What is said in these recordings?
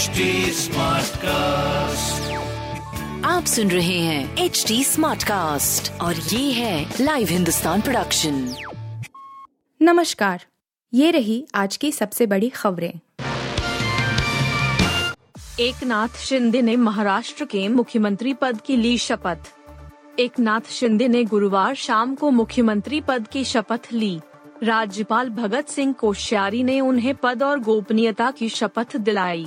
HT Smartcast. आप सुन रहे हैं एचटी स्मार्टकास्ट और ये है लाइव हिंदुस्तान प्रोडक्शन। नमस्कार, ये रही आज की सबसे बड़ी खबरें। एकनाथ शिंदे ने महाराष्ट्र के मुख्यमंत्री पद की ली शपथ। एकनाथ शिंदे ने गुरुवार शाम को मुख्यमंत्री पद की शपथ ली। राज्यपाल भगत सिंह कोश्यारी ने उन्हें पद और गोपनीयता की शपथ दिलाई।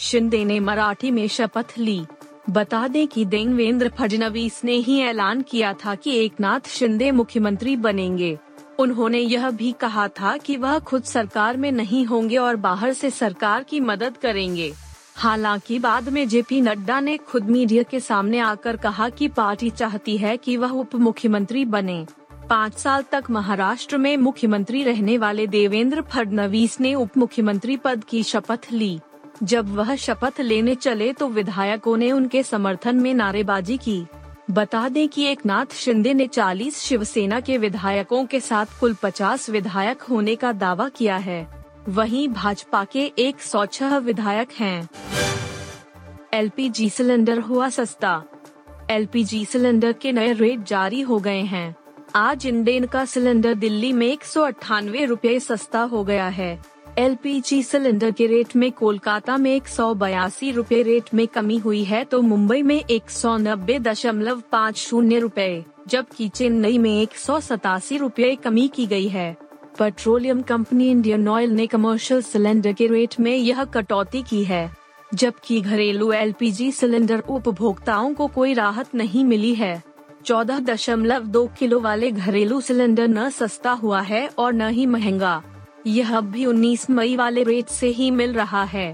शिंदे ने मराठी में शपथ ली। बता दें कि देवेंद्र फडनवीस ने ही ऐलान किया था कि एकनाथ शिंदे मुख्यमंत्री बनेंगे। उन्होंने यह भी कहा था कि वह खुद सरकार में नहीं होंगे और बाहर से सरकार की मदद करेंगे। हालांकि बाद में जेपी नड्डा ने खुद मीडिया के सामने आकर कहा कि पार्टी चाहती है कि वह उप मुख्यमंत्री बने। 5 साल तक महाराष्ट्र में मुख्यमंत्री रहने वाले देवेंद्र फडनवीस ने उप मुख्यमंत्री पद की शपथ ली। जब वह शपथ लेने चले तो विधायकों ने उनके समर्थन में नारेबाजी की। बता दें कि एकनाथ शिंदे ने 40 शिवसेना के विधायकों के साथ कुल 50 विधायक होने का दावा किया है। वहीं भाजपा के 106 विधायक हैं। LPG सिलेंडर हुआ सस्ता। LPG सिलेंडर के नए रेट जारी हो गए हैं। आज इंडेन का सिलेंडर दिल्ली में 198 रुपये सस्ता हो गया है। LPG सिलेंडर के रेट में कोलकाता में 182 रुपये रेट में कमी हुई है तो मुंबई में 190.50 रुपये जबकि चेन्नई में 187 रुपये कमी की गई है। पेट्रोलियम कंपनी इंडियन ऑयल ने कमर्शियल सिलेंडर के रेट में यह कटौती की है, जबकि घरेलू LPG सिलेंडर उपभोक्ताओं को कोई राहत नहीं मिली है। 14.2 किलो वाले घरेलू सिलेंडर न सस्ता हुआ है और न ही महंगा, यह अब भी 19 मई वाले रेट से ही मिल रहा है।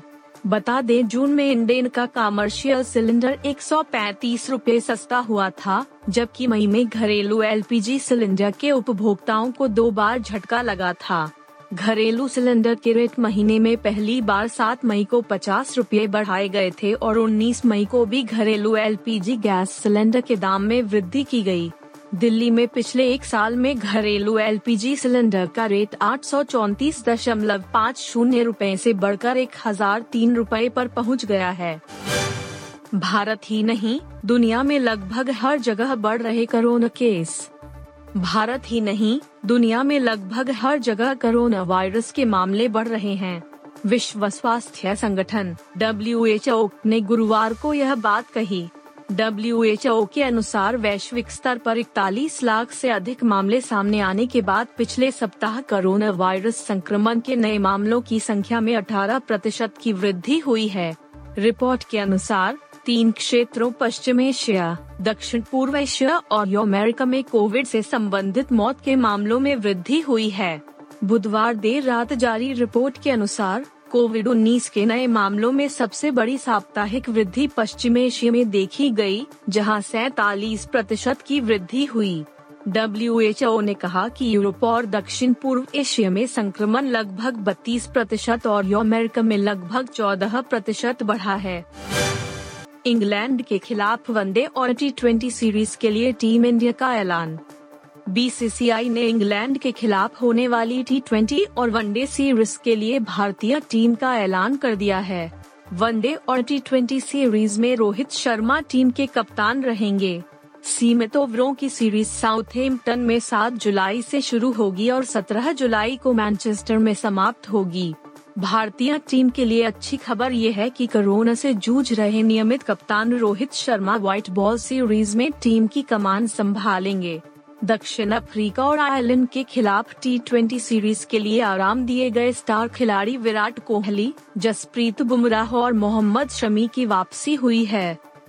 बता दें जून में इंडेन का कमर्शियल सिलेंडर 135 रुपये सस्ता हुआ था, जबकि मई में घरेलू LPG सिलेंडर के उपभोक्ताओं को 2 बार झटका लगा था। घरेलू सिलेंडर के रेट महीने में पहली बार 7 मई को 50 रुपये बढ़ाए गए थे और 19 मई को भी घरेलू LPG गैस सिलेंडर के दाम में वृद्धि की गई। दिल्ली में पिछले 1 साल में घरेलू LPG सिलेंडर का रेट 834.50 रुपये से बढ़कर 1003 रुपये पर पहुंच गया है। भारत ही नहीं, दुनिया में लगभग हर जगह बढ़ रहे कोरोना केस। भारत ही नहीं, दुनिया में लगभग हर जगह कोरोना वायरस के मामले बढ़ रहे हैं। विश्व स्वास्थ्य संगठन WHO ने गुरुवार को यह बात कही। WHO के अनुसार वैश्विक स्तर पर 41 लाख से अधिक मामले सामने आने के बाद पिछले सप्ताह कोरोना वायरस संक्रमण के नए मामलों की संख्या में 18% की वृद्धि हुई है। रिपोर्ट के अनुसार 3 क्षेत्रों पश्चिम एशिया, दक्षिण पूर्व एशिया और अमेरिका में कोविड से संबंधित मौत के मामलों में वृद्धि हुई है। बुधवार देर रात जारी रिपोर्ट के अनुसार कोविड-19 के नए मामलों में सबसे बड़ी साप्ताहिक वृद्धि पश्चिम एशिया में देखी गई, जहां 47% की वृद्धि हुई। WHO ने कहा कि यूरोप और दक्षिण पूर्व एशिया में संक्रमण लगभग 32% और अमेरिका में लगभग 14% बढ़ा है। इंग्लैंड के खिलाफ वनडे और T20 सीरीज के लिए टीम इंडिया का ऐलान। BCCI ने इंग्लैंड के खिलाफ होने वाली T20 और वनडे सीरीज के लिए भारतीय टीम का ऐलान कर दिया है। वनडे और T20 सीरीज में रोहित शर्मा टीम के कप्तान रहेंगे। सीमित ओवरों की सीरीज साउथहैम्पटन में 7 जुलाई से शुरू होगी और 17 जुलाई को मैनचेस्टर में समाप्त होगी। भारतीय टीम के लिए अच्छी खबर ये है कि कोरोना से जूझ रहे नियमित कप्तान Rohit Sharma white ball series में टीम की कमान संभालेंगे। दक्षिण अफ्रीका और आयरलैंड के खिलाफ T20 सीरीज के लिए आराम दिए गए स्टार खिलाड़ी विराट कोहली, जसप्रीत बुमराह और मोहम्मद शमी की वापसी हुई है।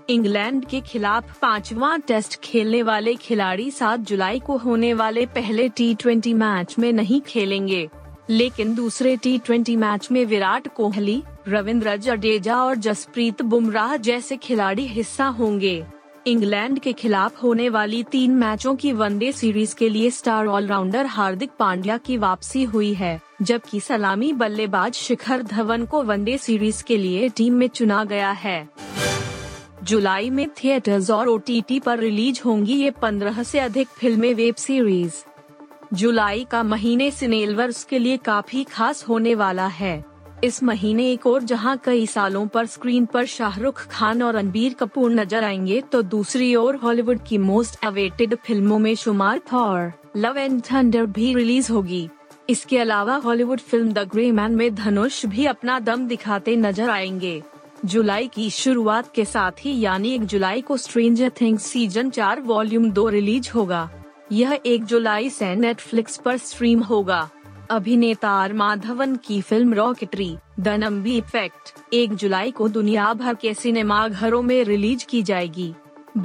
इंग्लैंड के खिलाफ 5वां टेस्ट खेलने वाले खिलाड़ी 7 जुलाई को होने वाले पहले T20 मैच में नहीं खेलेंगे, लेकिन दूसरे T20 मैच में विराट कोहली, रविंद्र जडेजा और जसप्रीत बुमराह जैसे खिलाड़ी हिस्सा होंगे। इंग्लैंड के खिलाफ होने वाली 3 मैचों की वनडे सीरीज के लिए स्टार ऑलराउंडर हार्दिक पांड्या की वापसी हुई है, जबकि सलामी बल्लेबाज शिखर धवन को वनडे सीरीज के लिए टीम में चुना गया है। जुलाई में थिएटर्स और OTT पर रिलीज होंगी ये 15 से अधिक फिल्में वेब सीरीज। जुलाई का महीने सिनेलवर्स के लिए काफी खास होने वाला है। इस महीने एक और जहां कई सालों पर स्क्रीन पर शाहरुख खान और रणबीर कपूर नजर आएंगे तो दूसरी ओर हॉलीवुड की मोस्ट अवेटेड फिल्मों में शुमार थॉर लव एंड थंडर भी रिलीज होगी। इसके अलावा Hollywood film the grey man में धनुष भी अपना दम दिखाते नजर आएंगे। जुलाई की शुरुआत के साथ ही यानी 1 जुलाई को stranger things season 4 volume 2 release होगा। यह 1 जुलाई से नेटफ्लिक्स पर स्ट्रीम होगा। अभिनेता माधवन की film rocketry the Nambi effect 1 जुलाई को दुनिया भर के सिनेमाघरों में रिलीज की जाएगी।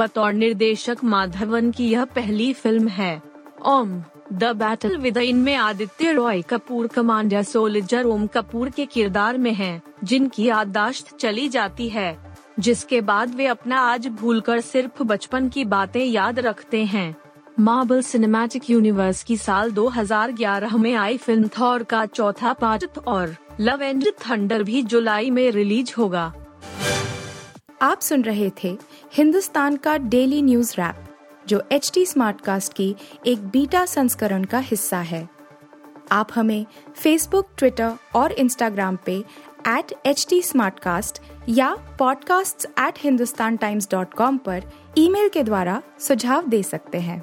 बतौर निर्देशक माधवन की यह पहली फिल्म है। Om the battle within में आदित्य रॉय कपूर कमांडर सोल्जर ओम कपूर के किरदार में हैं, जिनकी याददाश्त चली जाती है, जिसके बाद वे अपना आज भूलकर सिर्फ बचपन की बातें याद रखते हैं। मार्वल सिनेमैटिक यूनिवर्स की साल 2011 में आई फिल्म थॉर का चौथा पार्ट और लव एंड थंडर भी जुलाई में रिलीज होगा। आप सुन रहे थे हिंदुस्तान का डेली न्यूज रैप, जो एचटी स्मार्टकास्ट की एक बीटा संस्करण का हिस्सा है। आप हमें फेसबुक, ट्विटर और इंस्टाग्राम पे @HT Smartcast या podcasts@hindustantimes.com पर ईमेल के द्वारा सुझाव दे सकते हैं।